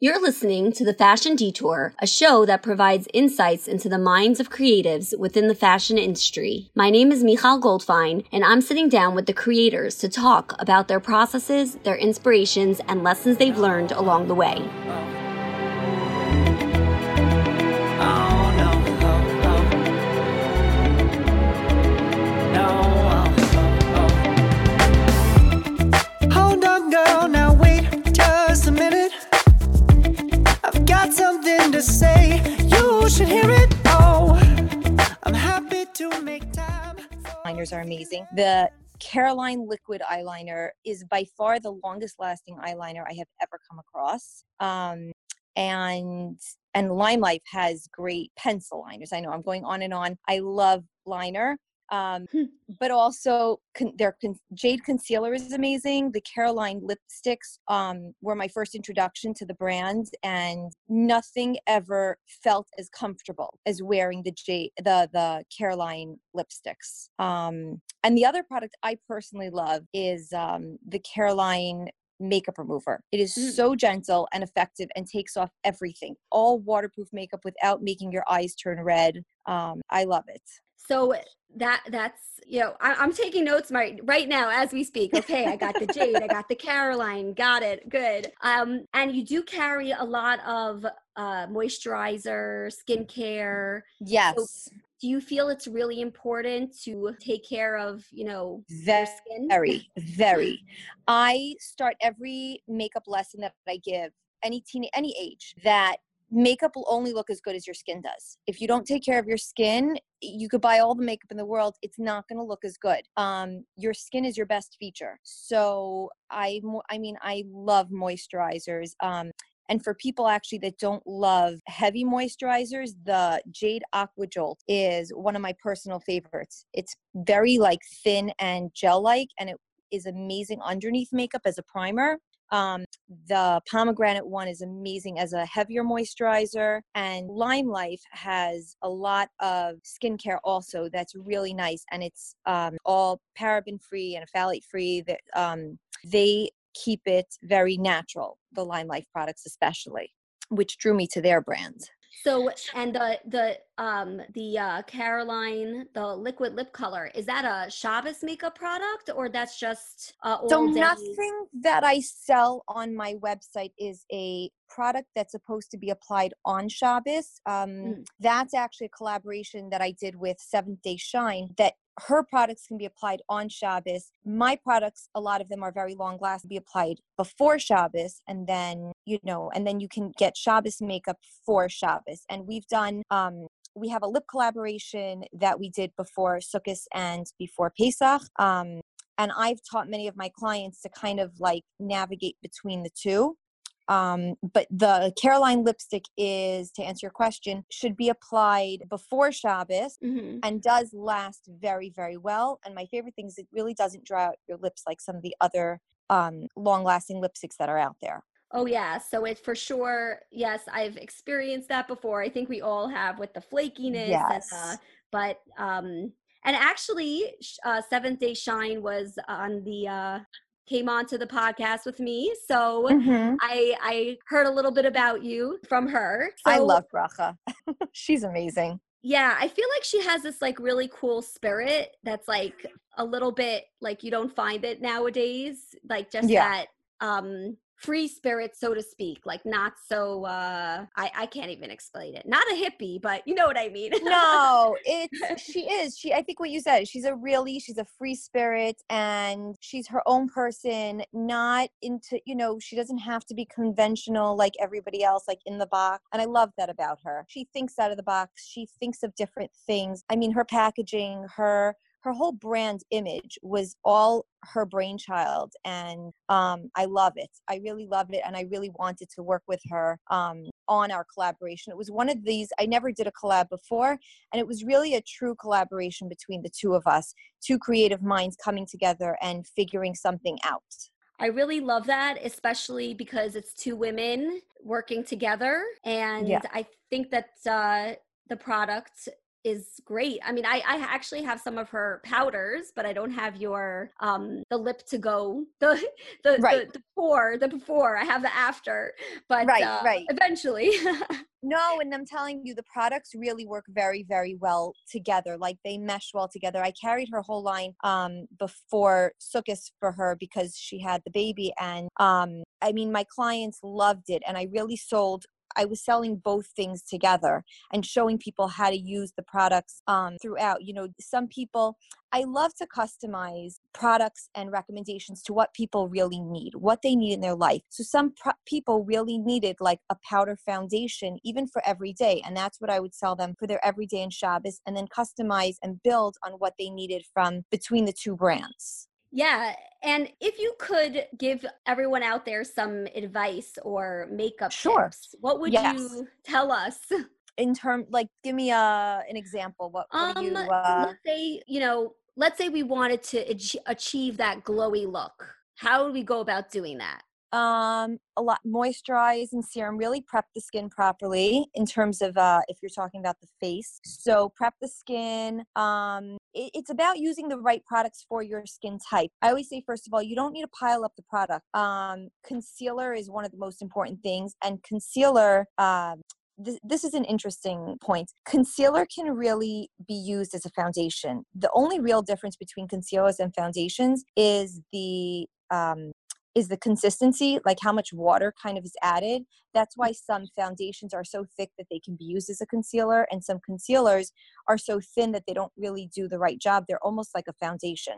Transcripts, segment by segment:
You're listening to The Fashion Detour, a show that provides insights into the minds of creatives within the fashion industry. My name is Michal Goldfein, and I'm sitting down with the creators to talk about their processes, their inspirations, and lessons they've learned along the way. Hold on, girl, now wait just a minute. I've got something to say, you should hear it. Oh, I'm happy to make time. Eyeliners are amazing. The Caroline liquid eyeliner is by far the longest lasting eyeliner I have ever come across. And Lime Life has great pencil liners. I know I'm going on and on. I love liner. But also their Jade concealer is amazing. The Caroline lipsticks were my first introduction to the brand, and nothing ever felt as comfortable as wearing the Caroline lipsticks. And the other product I personally love is the Caroline makeup remover. It is so gentle and effective and takes off everything, all waterproof makeup without making your eyes turn red. I love it. So that's, you know, I'm taking notes right now as we speak. Okay, I got the Jade, I got the Caroline, got it, good. And you do carry a lot of moisturizer, skincare. Yes. So do you feel it's really important to take care of, you know, your skin? Very, very. I start every makeup lesson that I give, any age, that makeup will only look as good as your skin does. If you don't take care of your skin, you could buy all the makeup in the world, it's not going to look as good. Your skin is your best feature. So I love moisturizers. And for people actually that don't love heavy moisturizers, the Jade Aqua Jolt is one of my personal favorites. It's very like thin and gel-like, and it is amazing underneath makeup as a primer. The pomegranate one is amazing as a heavier moisturizer, and Lime Life has a lot of skincare also that's really nice, and it's all paraben free and phthalate free. That they keep it very natural, the Lime Life products especially, which drew me to their brand. So, and the Caroline, the liquid lip color, is that a Shabbos makeup product, or that's just so nothing that I sell on my website is a product that's supposed to be applied on Shabbos. That's actually a collaboration that I did with Seventh Day Shine, that her products can be applied on Shabbos. My products, a lot of them are very long lasting, be applied before Shabbos, and then, you know, and then you can get Shabbos makeup for Shabbos. And we've done, we have a lip collaboration that we did before Sukkot and before Pesach. And I've taught many of my clients to kind of like navigate between the two. But the Caroline lipstick is, to answer your question, should be applied before Shabbos and does last very, very well. And my favorite thing is it really doesn't dry out your lips like some of the other long-lasting lipsticks that are out there. Oh, yeah. So it for sure, yes, I've experienced that before. I think we all have with the flakiness. Yes. And actually, Seventh Day Shine was on the... came on to the podcast with me. So I heard a little bit about you from her. So, I love Bracha. She's amazing. Yeah. I feel like she has this like really cool spirit that's like a little bit like you don't find it nowadays. Like just that free spirit, so to speak, like not so, I can't even explain it. Not a hippie, but you know what I mean? No, she is, I think what you said, she's a free spirit, and she's her own person, not into, you know, she doesn't have to be conventional like everybody else, like in the box. And I love that about her. She thinks out of the box. She thinks of different things. I mean, her packaging, her whole brand image was all her brainchild, and I love it. I really love it, and I really wanted to work with her on our collaboration. It was one of these, I never did a collab before, and it was really a true collaboration between the two of us, two creative minds coming together and figuring something out. I really love that, especially because it's two women working together, and I think that the product is great. I mean, I actually have some of her powders, but I don't have your, the lip to go, the before, I have the after, but eventually. No, and I'm telling you, the products really work very, very well together. Like they mesh well together. I carried her whole line before Sukkot for her because she had the baby, and I mean, my clients loved it, and I really sold. I was selling both things together and showing people how to use the products throughout. You know, some people, I love to customize products and recommendations to what people really need, what they need in their life. So some people really needed like a powder foundation, even for every day. And that's what I would sell them for their everyday and Shabbos, and then customize and build on what they needed from between the two brands. Yeah. And if you could give everyone out there some advice or makeup tips, what would you tell us? In terms, like, give me an example. What do you... Let's say we wanted to achieve that glowy look. How would we go about doing that? A lot, moisturize and serum, really prep the skin properly in terms of, if you're talking about the face. So prep the skin, it's about using the right products for your skin type. I always say, first of all, you don't need to pile up the product. Concealer is one of the most important things, and concealer, this is an interesting point. Concealer can really be used as a foundation. The only real difference between concealers and foundations is the consistency, like how much water kind of is added. That's why some foundations are so thick that they can be used as a concealer, and some concealers are so thin that they don't really do the right job. They're almost like a foundation.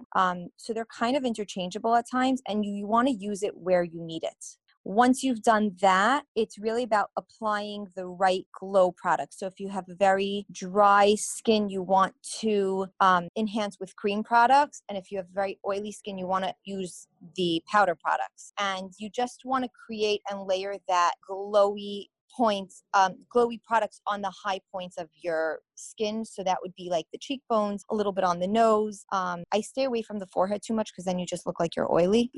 So they're kind of interchangeable at times, and you want to use it where you need it. Once you've done that, it's really about applying the right glow product. So if you have a very dry skin, you want to enhance with cream products. And if you have very oily skin, you want to use the powder products. And you just want to create and layer that glowy products on the high points of your skin. So that would be like the cheekbones, a little bit on the nose. I stay away from the forehead too much because then you just look like you're oily.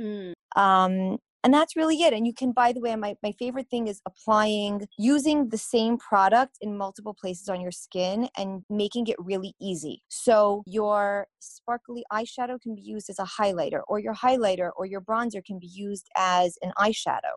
And that's really it. And you can, by the way, my favorite thing is using the same product in multiple places on your skin and making it really easy. So your sparkly eyeshadow can be used as a highlighter or your bronzer can be used as an eyeshadow.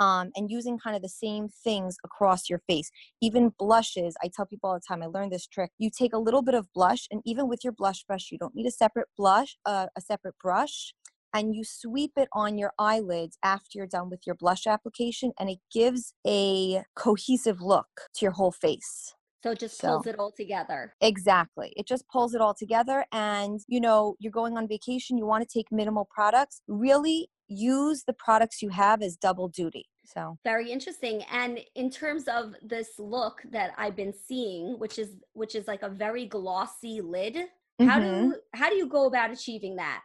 And using kind of the same things across your face. Even blushes, I tell people all the time, I learned this trick. You take a little bit of blush, and even with your blush brush, you don't need a separate brush. And you sweep it on your eyelids after you're done with your blush application, and it gives a cohesive look to your whole face. So it just pulls it all together. Exactly. It just pulls it all together. And, you know, you're going on vacation, you want to take minimal products. Really use the products you have as double duty. So very interesting. And in terms of this look that I've been seeing, which is like a very glossy lid, how do you go about achieving that?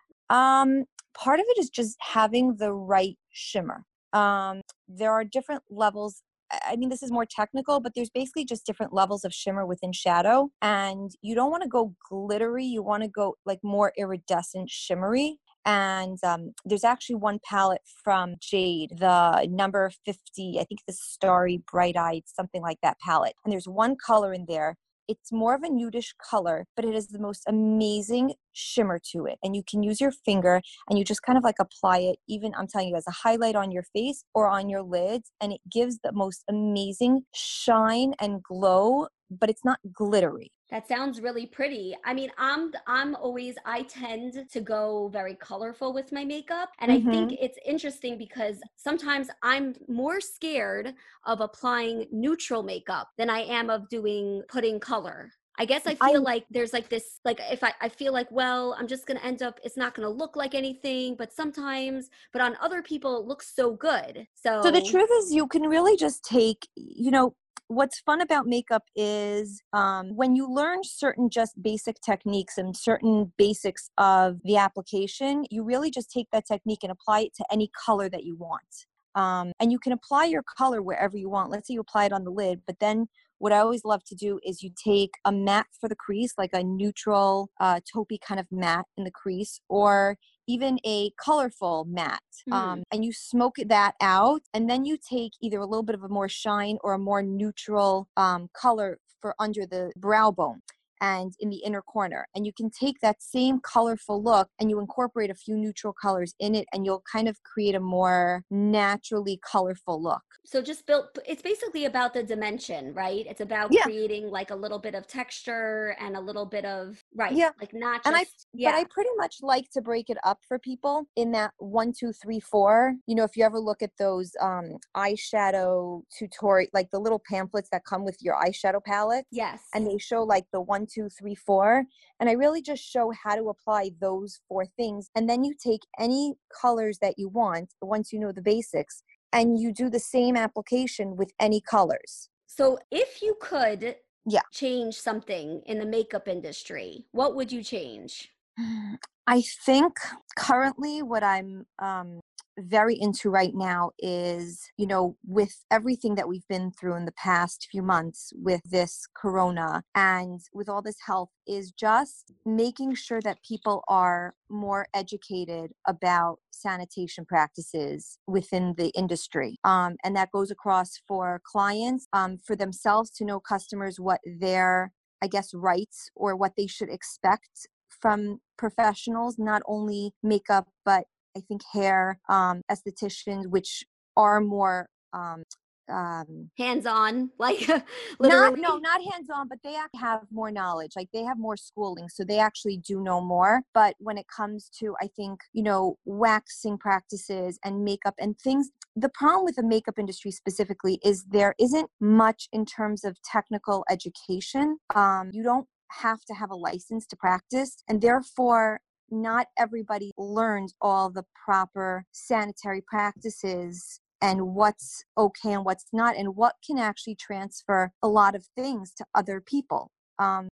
Part of it is just having the right shimmer. There are different levels. I mean, this is more technical, but there's basically just different levels of shimmer within shadow. And you don't want to go glittery. You want to go like more iridescent shimmery. And there's actually one palette from Jade, the number 50, I think the Starry Bright-Eyed, something like that palette. And there's one color in there. It's more of a nudish color, but it has the most amazing shimmer to it. And you can use your finger and you just kind of like apply it, even, I'm telling you, as a highlight on your face or on your lids. And it gives the most amazing shine and glow, but it's not glittery. That sounds really pretty. I mean, I tend to go very colorful with my makeup. And I think it's interesting because sometimes I'm more scared of applying neutral makeup than I am of putting color. I guess I feel like there's like this, like if I feel like, well, I'm just going to end up, it's not going to look like anything, but on other people, it looks so good. So the truth is you can really just take, you know, what's fun about makeup is when you learn certain just basic techniques and certain basics of the application, you really just take that technique and apply it to any color that you want. And you can apply your color wherever you want. Let's say you apply it on the lid, but then what I always love to do is you take a matte for the crease, like a neutral taupey kind of matte in the crease, or even a colorful mat, and you smoke that out. And then you take either a little bit of a more shine or a more neutral color for under the brow bone and in the inner corner. And you can take that same colorful look and you incorporate a few neutral colors in it, and you'll kind of create a more naturally colorful look. So just it's basically about the dimension, right? It's about creating like a little bit of texture and a little bit of, like not just, But I pretty much like to break it up for people in that 1, 2, 3, 4. You know, if you ever look at those eyeshadow tutorial, like the little pamphlets that come with your eyeshadow palette. Yes. And they show like the 1, 2, 3, 4. And I really just show how to apply those 4 things. And then you take any colors that you want, once you know the basics, and you do the same application with any colors. So if you could change something in the makeup industry, what would you change? I think currently what I'm very into right now is, you know, with everything that we've been through in the past few months with this corona and with all this health, is just making sure that people are more educated about sanitation practices within the industry. And that goes across for clients, for themselves, to know customers what their, I guess, rights or what they should expect from professionals, not only makeup, but I think hair, estheticians, which are more hands-on, like literally. Not hands-on, but they have more knowledge. Like they have more schooling, so they actually do know more. But when it comes to, I think, you know, waxing practices and makeup and things, the problem with the makeup industry specifically is there isn't much in terms of technical education. You don't have to have a license to practice, and therefore not everybody learns all the proper sanitary practices and what's okay and what's not, and what can actually transfer a lot of things to other people. And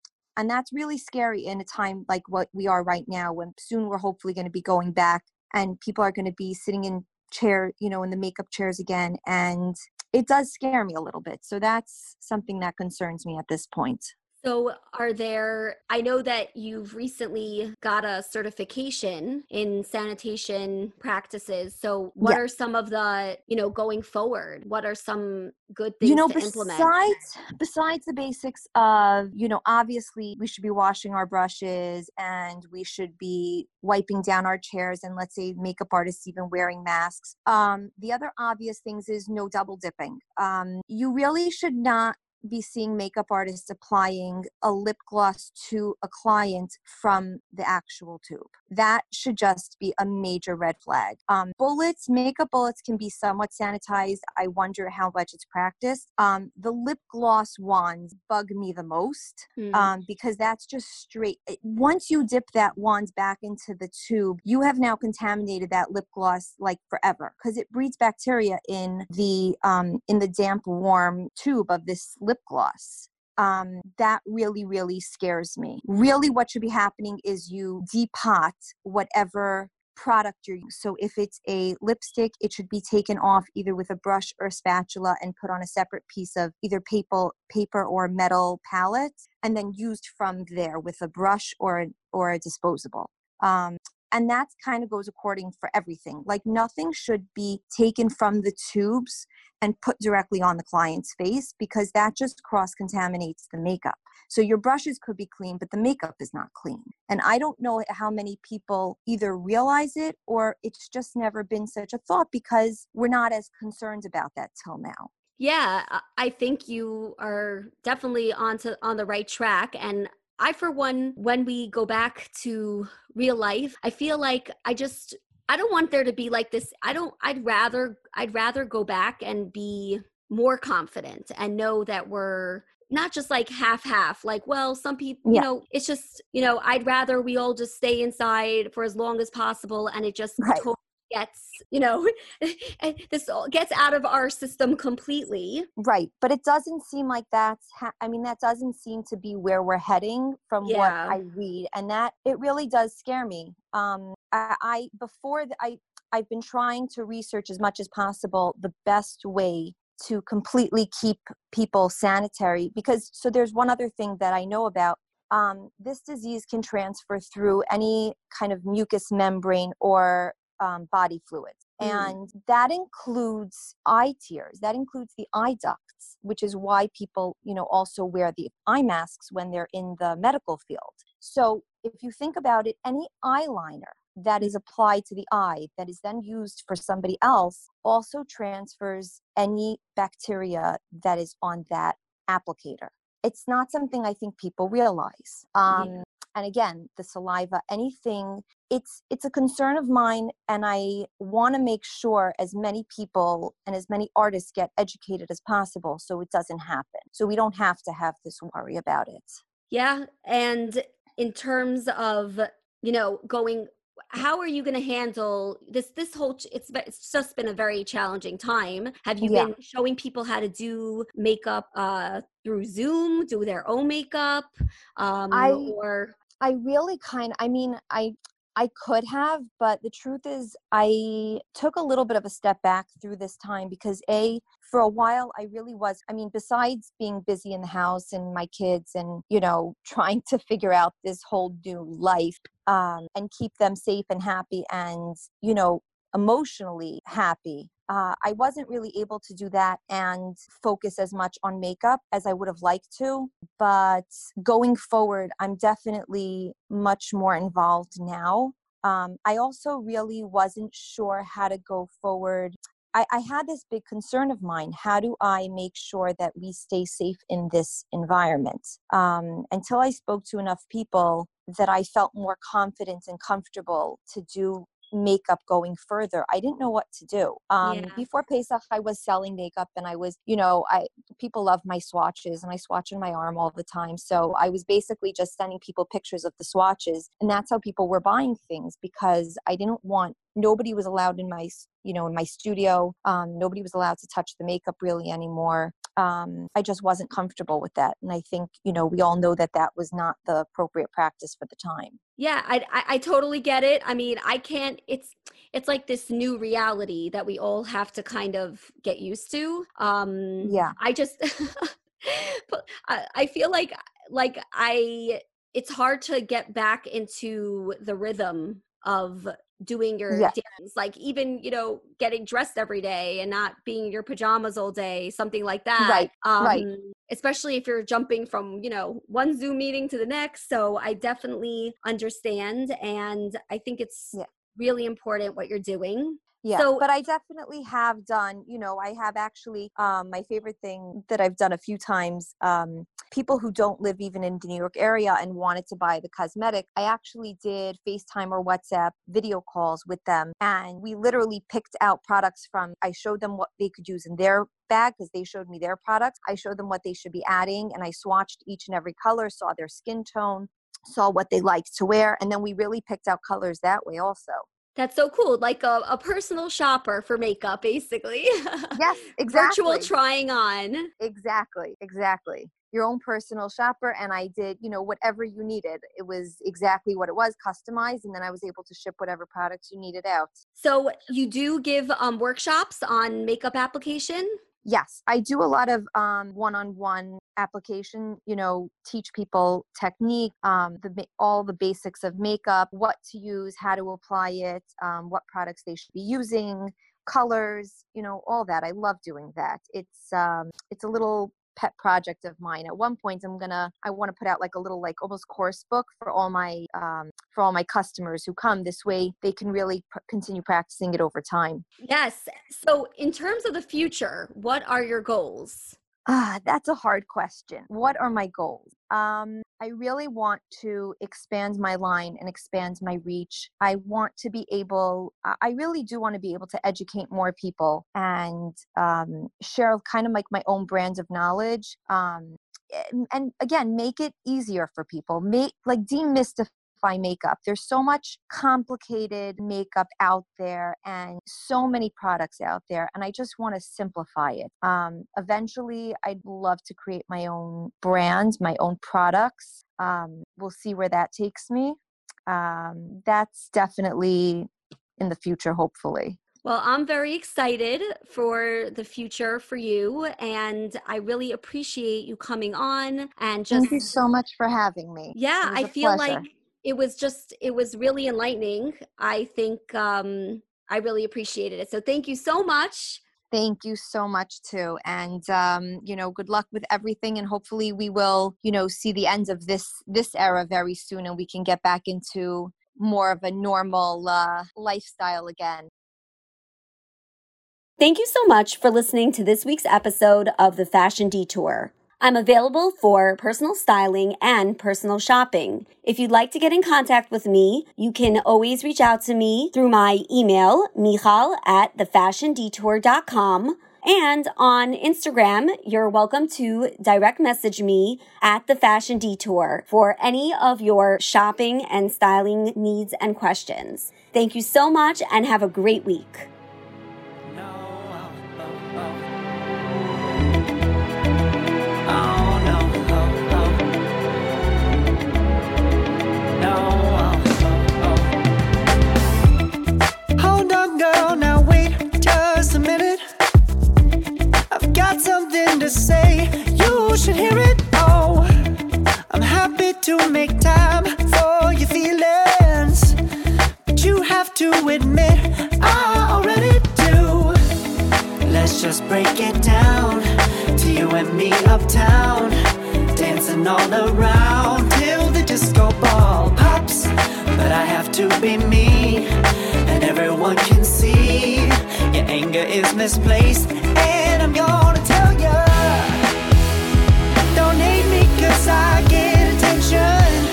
that's really scary in a time like what we are right now, when soon we're hopefully going to be going back and people are going to be sitting in chair, you know, in the makeup chairs again. And it does scare me a little bit. So that's something that concerns me at this point. So I know that you've recently got a certification in sanitation practices. So what are some of the, you know, going forward, what are some good things to implement? Besides the basics of, you know, obviously we should be washing our brushes and we should be wiping down our chairs, and let's say makeup artists even wearing masks. The other obvious things is no double dipping. You really should not be seeing makeup artists applying a lip gloss to a client from the actual tube. That should just be a major red flag. Makeup bullets can be somewhat sanitized. I wonder how much it's practiced. The lip gloss wands bug me the most, because that's just straight. Once you dip that wand back into the tube, you have now contaminated that lip gloss like forever, because it breeds bacteria in the damp, warm tube of this lip gloss. That really, really scares me. Really what should be happening is you depot whatever product you're using. So if it's a lipstick, it should be taken off either with a brush or a spatula and put on a separate piece of either paper or metal palette, and then used from there with a brush or a disposable. And that kind of goes according for everything. Like nothing should be taken from the tubes and put directly on the client's face, because that just cross-contaminates the makeup. So your brushes could be clean, but the makeup is not clean. And I don't know how many people either realize it, or it's just never been such a thought, because we're not as concerned about that till now. Yeah, I think you are definitely on the right track. And I, for one, when we go back to real life, I feel like I don't want there to be like this. I'd rather go back and be more confident and know that we're not just like half, like, well, some people, you know, it's just, you know, I'd rather we all just stay inside for as long as possible. And it just totally gets, you know, this all gets out of our system completely. Right. But it doesn't seem like that doesn't seem to be where we're heading from what I read. And that it really does scare me. I've been trying to research as much as possible the best way to completely keep people sanitary, because there's one other thing that I know about, This disease can transfer through any kind of mucous membrane or body fluids. And that includes eye tears. That includes the eye ducts, which is why people, you know, also wear the eye masks when they're in the medical field. So if you think about it, any eyeliner that is applied to the eye that is then used for somebody else also transfers any bacteria that is on that applicator. It's not something I think people realize. And again, the saliva, anything, it's a concern of mine. And I want to make sure as many people and as many artists get educated as possible so it doesn't happen. So we don't have to have this worry about it. Yeah. And in terms of, you know, going, how are you going to handle this whole, it's just been a very challenging time. Have you been showing people how to do makeup through Zoom, do their own makeup? I could have, but the truth is I took a little bit of a step back through this time because for a while I really was, I mean, besides being busy in the house and my kids and, you know, trying to figure out this whole new life and keep them safe and happy and, you know, emotionally happy. I wasn't really able to do that and focus as much on makeup as I would have liked to. But going forward, I'm definitely much more involved now. I also really wasn't sure how to go forward. I had this big concern of mine. How do I make sure that we stay safe in this environment? Until I spoke to enough people that I felt more confident and comfortable to do makeup going further, I didn't know what to do. Before Pesach, I was selling makeup and I was, you know, people love my swatches and I swatch in my arm all the time. So I was basically just sending people pictures of the swatches and that's how people were buying things because I didn't want, nobody was allowed in my, you know, in my studio. Nobody was allowed to touch the makeup really anymore. I just wasn't comfortable with that. And I think, you know, we all know that that was not the appropriate practice for the time. Yeah, I totally get it. I mean, I can't, it's like this new reality that we all have to kind of get used to. I just, I feel like it's hard to get back into the rhythm of doing your dance, like even, you know, getting dressed every day and not being in your pajamas all day, something like that. Right. Especially if you're jumping from, you know, one Zoom meeting to the next. So I definitely understand. And I think it's really important what you're doing. Yeah, so, but I definitely have done, you know, I have actually, my favorite thing that I've done a few times, people who don't live even in the New York area and wanted to buy the cosmetic, I actually did FaceTime or WhatsApp video calls with them. And we literally picked out products I showed them what they could use in their bag because they showed me their products. I showed them what they should be adding and I swatched each and every color, saw their skin tone, saw what they liked to wear. And then we really picked out colors that way also. That's so cool. Like a personal shopper for makeup, basically. Yes, exactly. Virtual trying on. Exactly. Your own personal shopper. And I did, you know, whatever you needed. It was exactly what it was, customized. And then I was able to ship whatever products you needed out. So you do give workshops on makeup application? Yes, I do a lot of one-on-one application, you know, teach people technique, all the basics of makeup, what to use, how to apply it, what products they should be using, colors, you know, all that. I love doing that. It's a little pet project of mine. At one point, I want to put out like a little, like almost course book for all my customers who come. This way they can really continue practicing it over time. Yes. So in terms of the future, what are your goals? That's a hard question. What are my goals? I really want to expand my line and expand my reach. I really do want to be able to educate more people and share kind of like my own brand of knowledge. And again, make it easier for people. Demystify makeup. There's so much complicated makeup out there and so many products out there. And I just want to simplify it. Eventually, I'd love to create my own brand, my own products. We'll see where that takes me. That's definitely in the future, hopefully. Well, I'm very excited for the future for you, and I really appreciate you coming on and just— Thank you so much for having me. Yeah, I feel like it was really enlightening. I think I really appreciated it. So thank you so much. Thank you so much too. And, good luck with everything. And hopefully we will, see the end of this era very soon, and we can get back into more of a normal lifestyle again. Thank you so much for listening to this week's episode of The Fashion Detour. I'm available for personal styling and personal shopping. If you'd like to get in contact with me, you can always reach out to me through my email, michal@thefashiondetour.com. And on Instagram, you're welcome to direct message me at The Fashion Detour for any of your shopping and styling needs and questions. Thank you so much and have a great week. Hold on, girl, now wait just a minute. I've got something to say, you should hear it. Oh, I'm happy to make time for your feelings, but you have to admit I already do. Let's just break it down to you and me uptown, dancing all around till the disco ball pops. But I have to be me, and everyone can see your anger is misplaced. And I'm gonna tell ya, don't hate me cause I get attention.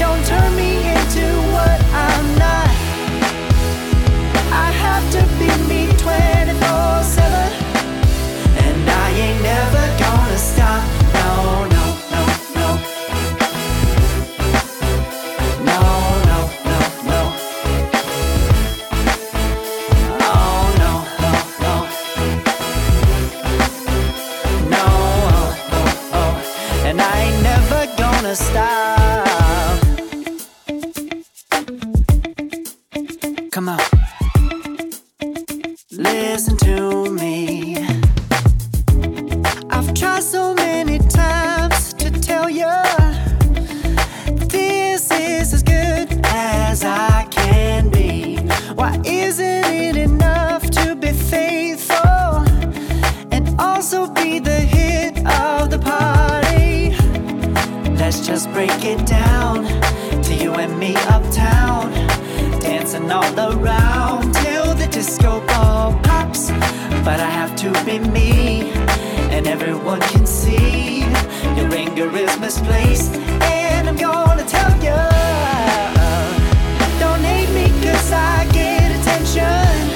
Don't turn me into what I'm not. I have to be me 24/7, and I ain't never gonna stop. No, no. Stop. Come on, listen to me. I've tried so many times to tell you this is as good as I can be. Why isn't it enough to be faithful and also be the hit of the party? Let's just break it down to you and me uptown, dancing all around till the disco ball pops. But I have to be me, and everyone can see your anger is misplaced. And I'm gonna tell you, don't hate me cause I get attention.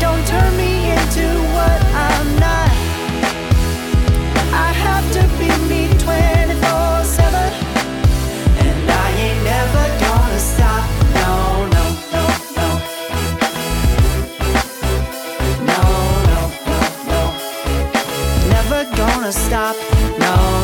Don't turn me into what I'm not. I have to be me 24/7, and I ain't never gonna stop. No, no, no, no. No, no, no, no. Never gonna stop. No.